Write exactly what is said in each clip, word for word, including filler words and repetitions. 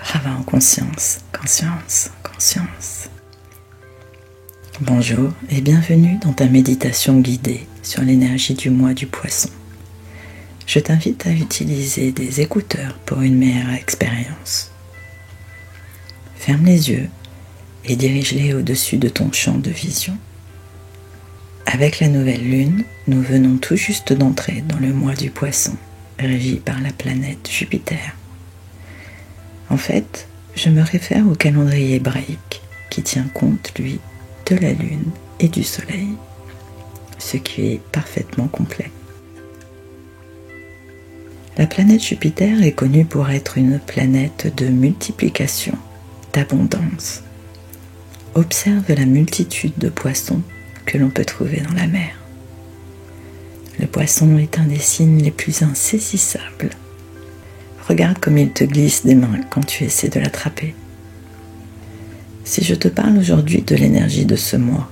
Rava en conscience, conscience, conscience. Bonjour et bienvenue dans ta méditation guidée sur l'énergie du mois du Poisson. Je t'invite à utiliser des écouteurs pour une meilleure expérience. Ferme les yeux et dirige-les au-dessus de ton champ de vision. Avec la nouvelle lune, nous venons tout juste d'entrer dans le mois du Poisson, régi par la planète Jupiter. En fait, je me réfère au calendrier hébraïque qui tient compte, lui, de la lune et du soleil, ce qui est parfaitement complet. La planète Jupiter est connue pour être une planète de multiplication, d'abondance. Observe la multitude de poissons que l'on peut trouver dans la mer. Le poisson est un des signes les plus insaisissables. Regarde comme il te glisse des mains quand tu essaies de l'attraper. Si je te parle aujourd'hui de l'énergie de ce mois,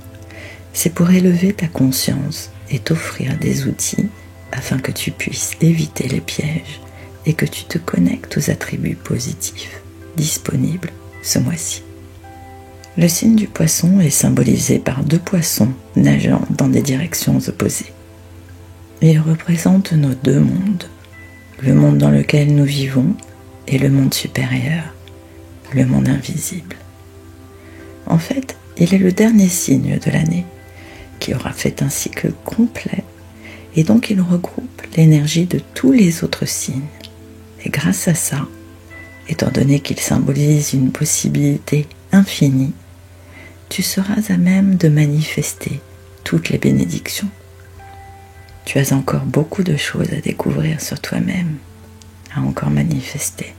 c'est pour élever ta conscience et t'offrir des outils afin que tu puisses éviter les pièges et que tu te connectes aux attributs positifs disponibles ce mois-ci. Le signe du poisson est symbolisé par deux poissons nageant dans des directions opposées. Il représente nos deux mondes, le monde dans lequel nous vivons et le monde supérieur, le monde invisible. En fait, il est le dernier signe de l'année, qui aura fait un cycle complet, et donc il regroupe l'énergie de tous les autres signes. Et grâce à ça, étant donné qu'il symbolise une possibilité infinie, tu seras à même de manifester toutes les bénédictions. Tu as encore beaucoup de choses à découvrir sur toi-même, à encore manifester.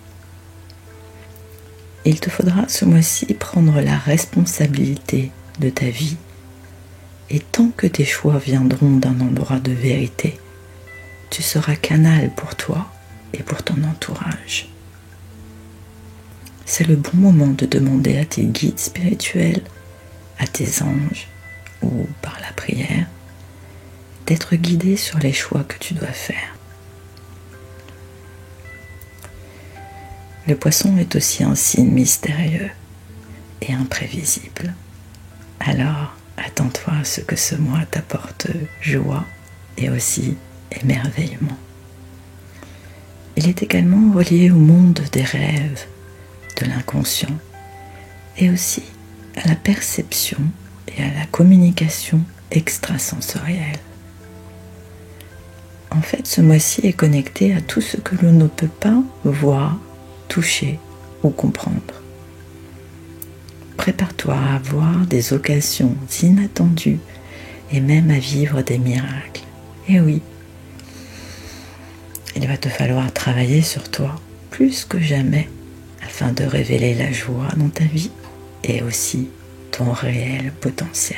Il te faudra ce mois-ci prendre la responsabilité de ta vie, et tant que tes choix viendront d'un endroit de vérité, tu seras canal pour toi et pour ton entourage. C'est le bon moment de demander à tes guides spirituels, à tes anges ou par la prière, d'être guidé sur les choix que tu dois faire. Le poisson est aussi un signe mystérieux et imprévisible. Alors, attends-toi à ce que ce mois t'apporte joie et aussi émerveillement. Il est également relié au monde des rêves, de l'inconscient, et aussi à la perception et à la communication extrasensorielle. En fait, ce mois-ci est connecté à tout ce que l'on ne peut pas voir, toucher ou comprendre. Prépare-toi à avoir des occasions inattendues et même à vivre des miracles. Et oui, il va te falloir travailler sur toi plus que jamais afin de révéler la joie dans ta vie et aussi ton réel potentiel.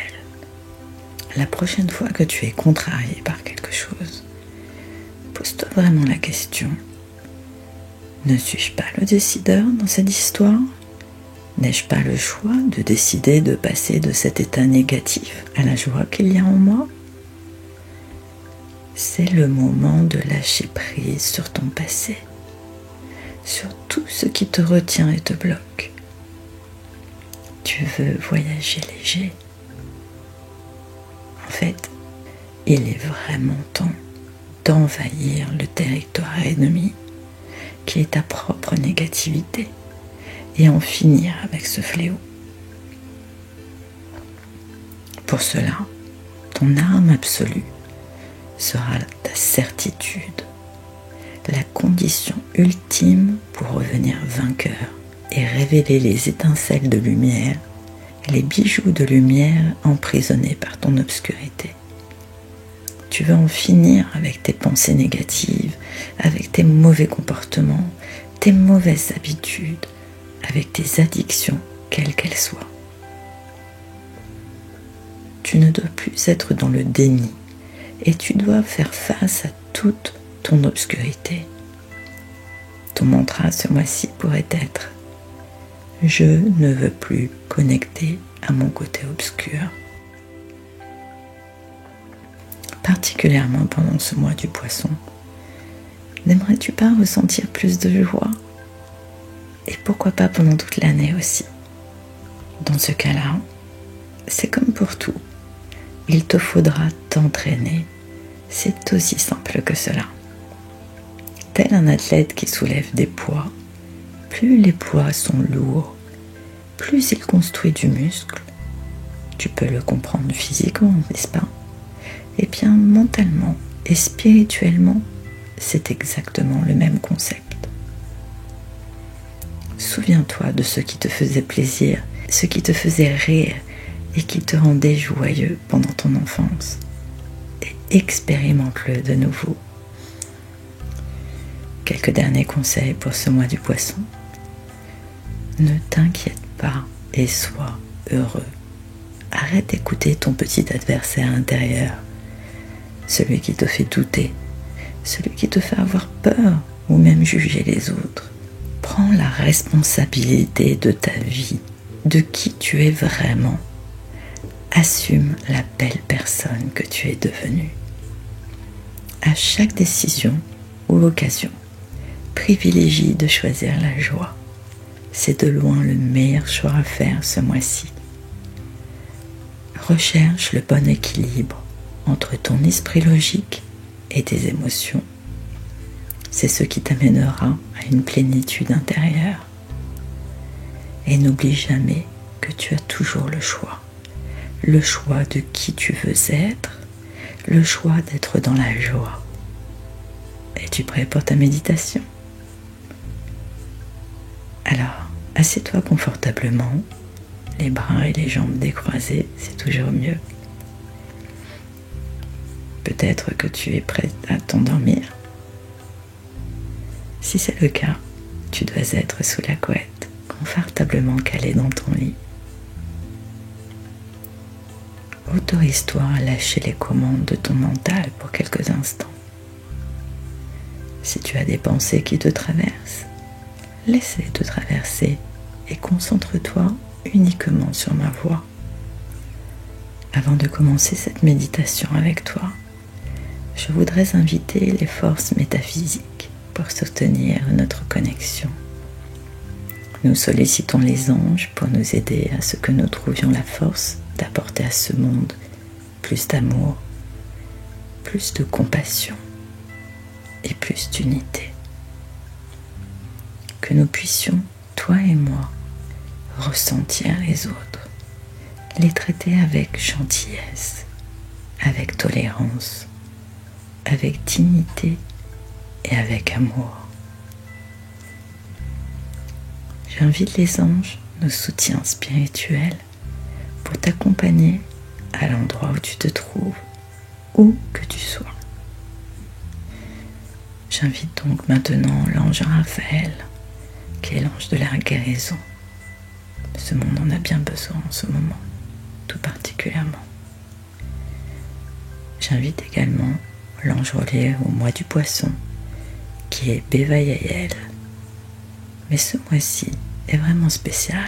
La prochaine fois que tu es contrarié par quelque chose, pose-toi vraiment la question. Ne suis-je pas le décideur dans cette histoire ? N'ai-je pas le choix de décider de passer de cet état négatif à la joie qu'il y a en moi ? C'est le moment de lâcher prise sur ton passé, sur tout ce qui te retient et te bloque. Tu veux voyager léger. En fait, il est vraiment temps d'envahir le territoire ennemi qui est ta propre négativité, et en finir avec ce fléau. Pour cela, ton arme absolue sera ta certitude, la condition ultime pour revenir vainqueur et révéler les étincelles de lumière, les bijoux de lumière emprisonnés par ton obscurité. Tu veux en finir avec tes pensées négatives, avec tes mauvais comportements, tes mauvaises habitudes, avec tes addictions, quelles qu'elles soient. Tu ne dois plus être dans le déni et tu dois faire face à toute ton obscurité. Ton mantra ce mois-ci pourrait être « Je ne veux plus connecter à mon côté obscur. particulièrement pendant ce mois du Poisson, n'aimerais-tu pas ressentir plus de joie? Et pourquoi pas pendant toute l'année aussi? Dans ce cas-là, c'est comme pour tout, il te faudra t'entraîner, c'est aussi simple que cela. Tel un athlète qui soulève des poids, plus les poids sont lourds, plus il construit du muscle, tu peux le comprendre physiquement, n'est-ce pas? Eh bien, mentalement et spirituellement, c'est exactement le même concept. Souviens-toi de ce qui te faisait plaisir, ce qui te faisait rire et qui te rendait joyeux pendant ton enfance. Et expérimente-le de nouveau. Quelques derniers conseils pour ce mois du Poisson. Ne t'inquiète pas et sois heureux. Arrête d'écouter ton petit adversaire intérieur, celui qui te fait douter, celui qui te fait avoir peur ou même juger les autres. Prends la responsabilité de ta vie, de qui tu es vraiment. Assume la belle personne que tu es devenue. À chaque décision ou occasion, privilégie de choisir la joie. C'est de loin le meilleur choix à faire ce mois-ci. Recherche le bon équilibre entre ton esprit logique et tes émotions. C'est ce qui t'amènera à une plénitude intérieure. Et n'oublie jamais que tu as toujours le choix. Le choix de qui tu veux être, le choix d'être dans la joie. Es-tu prêt pour ta méditation? Alors, assieds-toi confortablement, les bras et les jambes décroisés, c'est toujours mieux. Peut-être que tu es prête à t'endormir. Si c'est le cas, tu dois être sous la couette, confortablement calé dans ton lit. Autorise-toi à lâcher les commandes de ton mental pour quelques instants. Si tu as des pensées qui te traversent, laisse-les te traverser et concentre-toi uniquement sur ma voix. Avant de commencer cette méditation avec toi, je voudrais inviter les forces métaphysiques pour soutenir notre connexion. Nous sollicitons les anges pour nous aider à ce que nous trouvions la force d'apporter à ce monde plus d'amour, plus de compassion et plus d'unité. Que nous puissions, toi et moi, ressentir les autres, les traiter avec gentillesse, avec tolérance, avec dignité et avec amour. J'invite les anges, nos soutiens spirituels, pour t'accompagner à l'endroit où tu te trouves, où que tu sois. J'invite donc maintenant l'ange Raphaël, qui est l'ange de la guérison. Ce monde en a bien besoin en ce moment, tout particulièrement. J'invite également l'ange relié au mois du Poisson, qui est Bevayael. Mais ce mois-ci est vraiment spécial.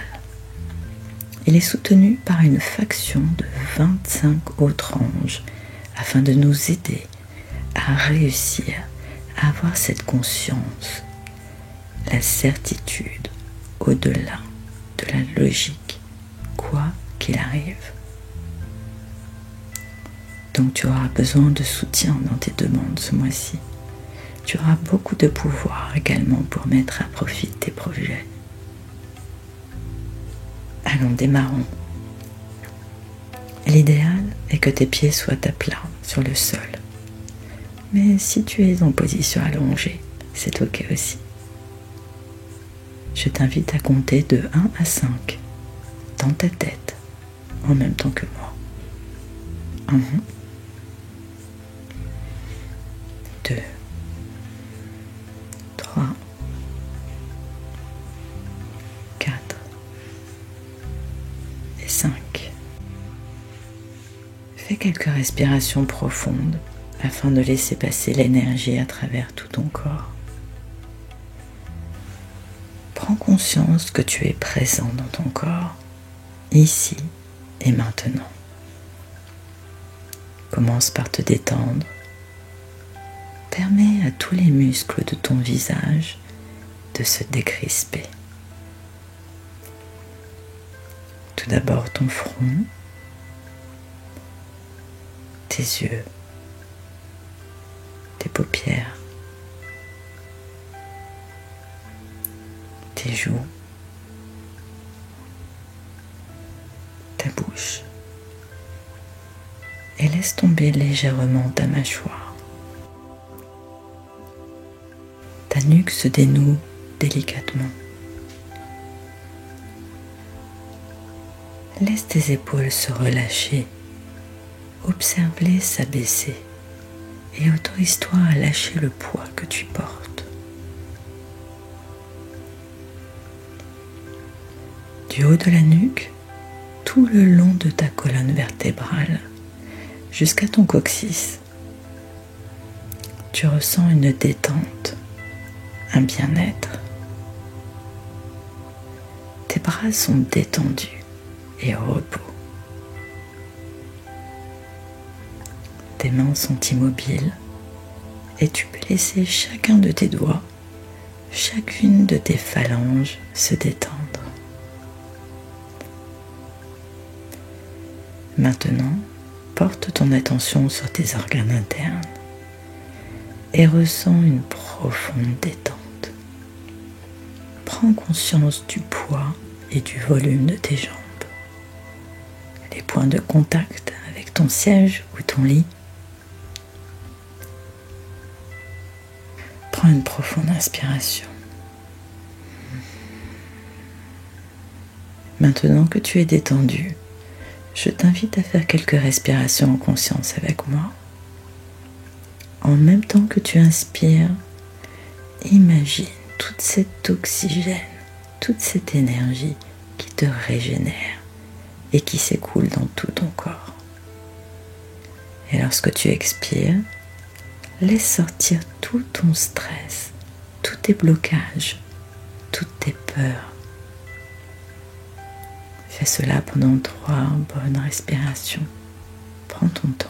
Il est soutenu par une faction de vingt-cinq autres anges, afin de nous aider à réussir à avoir cette conscience, la certitude au-delà de la logique, quoi qu'il arrive. Donc tu auras besoin de soutien dans tes demandes ce mois-ci. Tu auras beaucoup de pouvoir également pour mettre à profit tes projets. Allons, démarrons. L'idéal est que tes pieds soient à plat sur le sol. Mais si tu es en position allongée, c'est ok aussi. Je t'invite à compter de un à cinq dans ta tête, en même temps que moi. un, deux, cinq. Fais quelques respirations profondes afin de laisser passer l'énergie à travers tout ton corps. Prends conscience que tu es présent dans ton corps, ici et maintenant. Commence par te détendre. Permets à tous les muscles de ton visage de se décrisper. Tout d'abord ton front, tes yeux, tes paupières, tes joues, ta bouche. Et laisse tomber légèrement ta mâchoire. Ta nuque se dénoue délicatement. Laisse tes épaules se relâcher, observe-les s'abaisser et autorise-toi à lâcher le poids que tu portes. Du haut de la nuque, tout le long de ta colonne vertébrale, jusqu'à ton coccyx, tu ressens une détente, un bien-être. Tes bras sont détendus et au repos. Tes mains sont immobiles et tu peux laisser chacun de tes doigts, chacune de tes phalanges se détendre. Maintenant, porte ton attention sur tes organes internes et ressens une profonde détente. Prends conscience du poids et du volume de tes jambes. Les points de contact avec ton siège ou ton lit. Prends une profonde inspiration. Maintenant que tu es détendu, je t'invite à faire quelques respirations en conscience avec moi. En même temps que tu inspires, imagine toute cette oxygène, toute cette énergie qui te régénère et qui s'écoule dans tout ton corps. Et lorsque tu expires, laisse sortir tout ton stress, tous tes blocages, toutes tes peurs. Fais cela pendant trois bonnes respirations. Prends ton temps.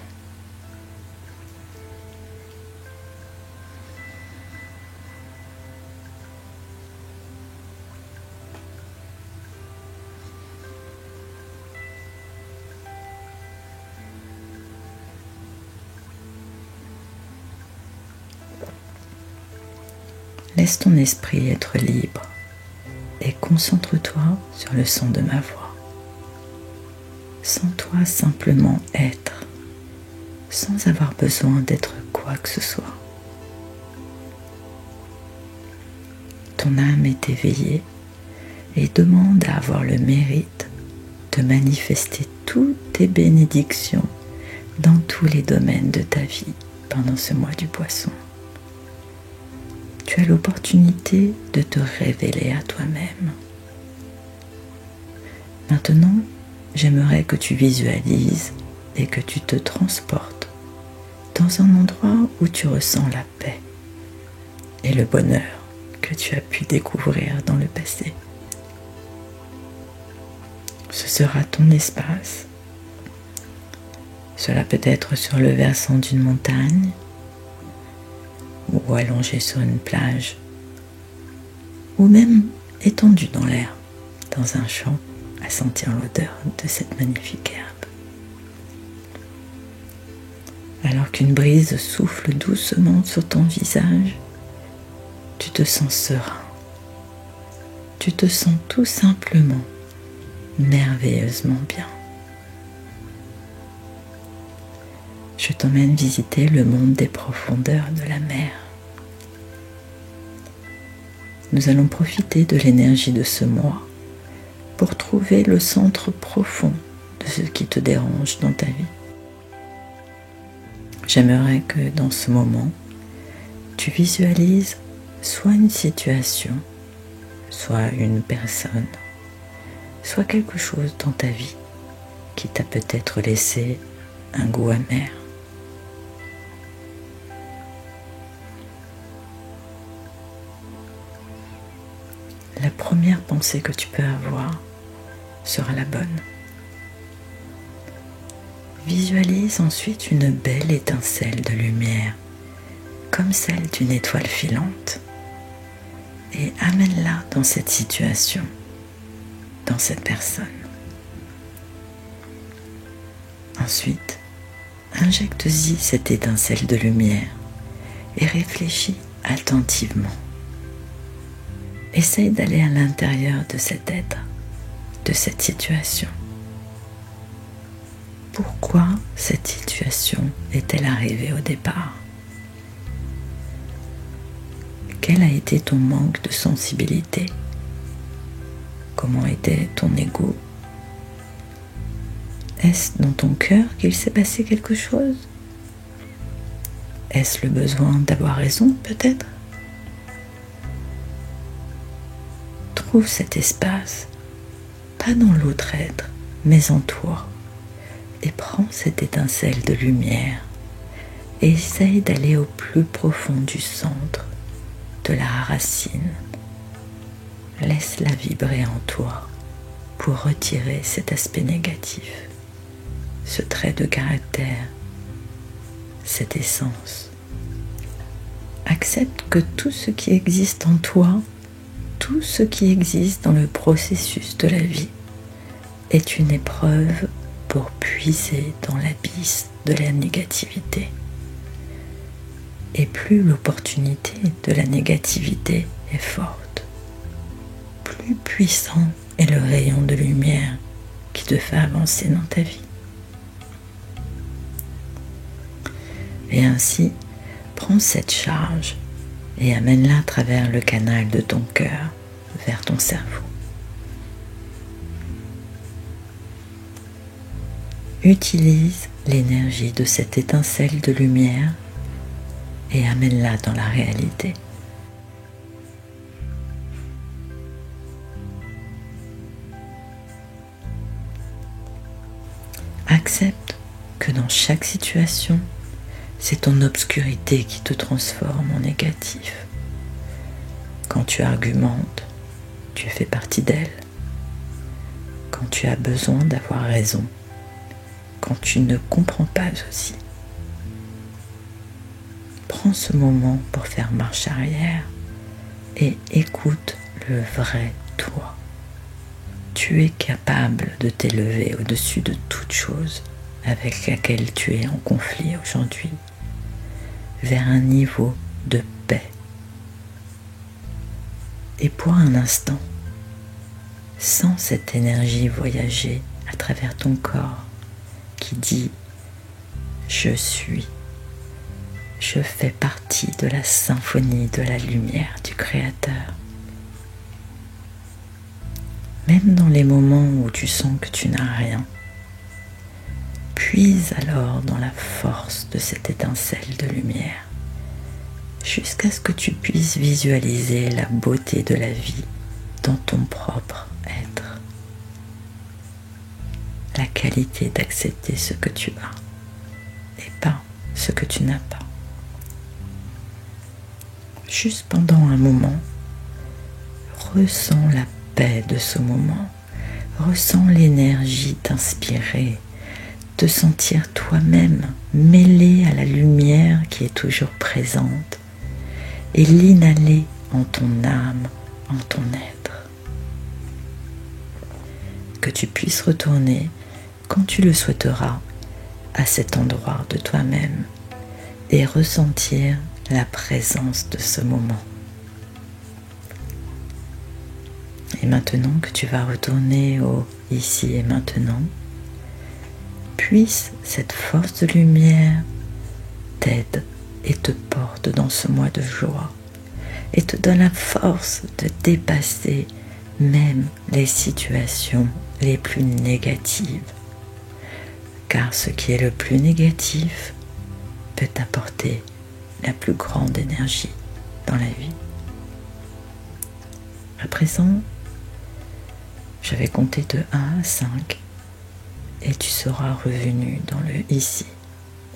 Laisse ton esprit être libre et concentre-toi sur le son de ma voix. Sens-toi simplement être, sans avoir besoin d'être quoi que ce soit. Ton âme est éveillée et demande à avoir le mérite de manifester toutes tes bénédictions dans tous les domaines de ta vie pendant ce mois du Poisson. Tu as l'opportunité de te révéler à toi-même. Maintenant, j'aimerais que tu visualises et que tu te transportes dans un endroit où tu ressens la paix et le bonheur que tu as pu découvrir dans le passé. Ce sera ton espace. Cela peut être sur le versant d'une montagne, ou allongé sur une plage, ou même étendu dans l'air, dans un champ, à sentir l'odeur de cette magnifique herbe. Alors qu'une brise souffle doucement sur ton visage, tu te sens serein, tu te sens tout simplement merveilleusement bien. Je t'emmène visiter le monde des profondeurs de la mer. Nous allons profiter de l'énergie de ce mois pour trouver le centre profond de ce qui te dérange dans ta vie. J'aimerais que dans ce moment, tu visualises soit une situation, soit une personne, soit quelque chose dans ta vie qui t'a peut-être laissé un goût amer. La première pensée que tu peux avoir sera la bonne. Visualise ensuite une belle étincelle de lumière, comme celle d'une étoile filante, et amène-la dans cette situation, dans cette personne. Ensuite, injecte-y cette étincelle de lumière et réfléchis attentivement. Essaye d'aller à l'intérieur de cet être, de cette situation. Pourquoi cette situation est-elle arrivée au départ ? Quel a été ton manque de sensibilité ? Comment était ton ego ? Est-ce dans ton cœur qu'il s'est passé quelque chose ? Est-ce le besoin d'avoir raison peut-être ? Trouve cet espace, pas dans l'autre être, mais en toi. Et prends cette étincelle de lumière et essaye d'aller au plus profond du centre, de la racine. Laisse-la vibrer en toi pour retirer cet aspect négatif, ce trait de caractère, cette essence. Accepte que tout ce qui existe en toi, tout ce qui existe dans le processus de la vie est une épreuve pour puiser dans l'abysse de la négativité. Et plus l'opportunité de la négativité est forte, plus puissant est le rayon de lumière qui te fait avancer dans ta vie. Et ainsi, prends cette charge et amène-la à travers le canal de ton cœur vers ton cerveau. Utilise l'énergie de cette étincelle de lumière et amène-la dans la réalité. Accepte que dans chaque situation, c'est ton obscurité qui te transforme en négatif. Quand tu argumentes, tu fais partie d'elle. Quand tu as besoin d'avoir raison, quand tu ne comprends pas aussi. Prends ce moment pour faire marche arrière et écoute le vrai toi. Tu es capable de t'élever au-dessus de toute chose avec laquelle tu es en conflit aujourd'hui, vers un niveau de paix. Et pour un instant, sens cette énergie voyager à travers ton corps, qui dit « Je suis, je fais partie de la symphonie de la lumière du Créateur. » Même dans les moments où tu sens que tu n'as rien, puise alors dans la force de cette étincelle de lumière, jusqu'à ce que tu puisses visualiser la beauté de la vie dans ton propre être. La qualité d'accepter ce que tu as et pas ce que tu n'as pas. Juste pendant un moment, ressens la paix de ce moment, ressens l'énergie d'inspirer, de sentir toi-même mêlé à la lumière qui est toujours présente et l'inhaler en ton âme, en ton être. Que tu puisses retourner quand tu le souhaiteras, à cet endroit de toi-même et ressentir la présence de ce moment. Et maintenant que tu vas retourner au ici et maintenant, puisse cette force de lumière t'aide et te porte dans ce mois de joie et te donne la force de dépasser même les situations les plus négatives. Car ce qui est le plus négatif peut t'apporter la plus grande énergie dans la vie. À présent, je vais compter de un à cinq et tu seras revenu dans le ici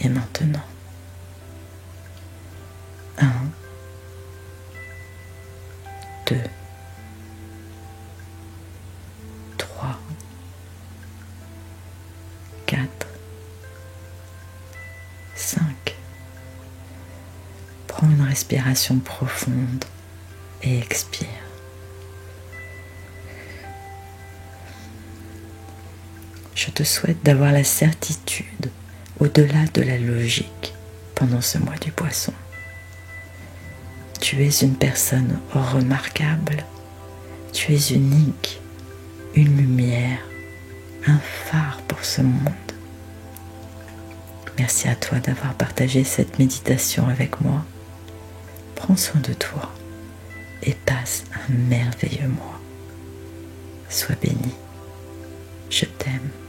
et maintenant. un, deux, trois, quatre, respiration profonde et expire. Je te souhaite d'avoir la certitude au-delà de la logique pendant ce mois du Poisson. Tu es une personne remarquable, tu es unique, une lumière, un phare pour ce monde. Merci à toi d'avoir partagé cette méditation avec moi. Prends soin de toi et passe un merveilleux mois. Sois béni. Je t'aime.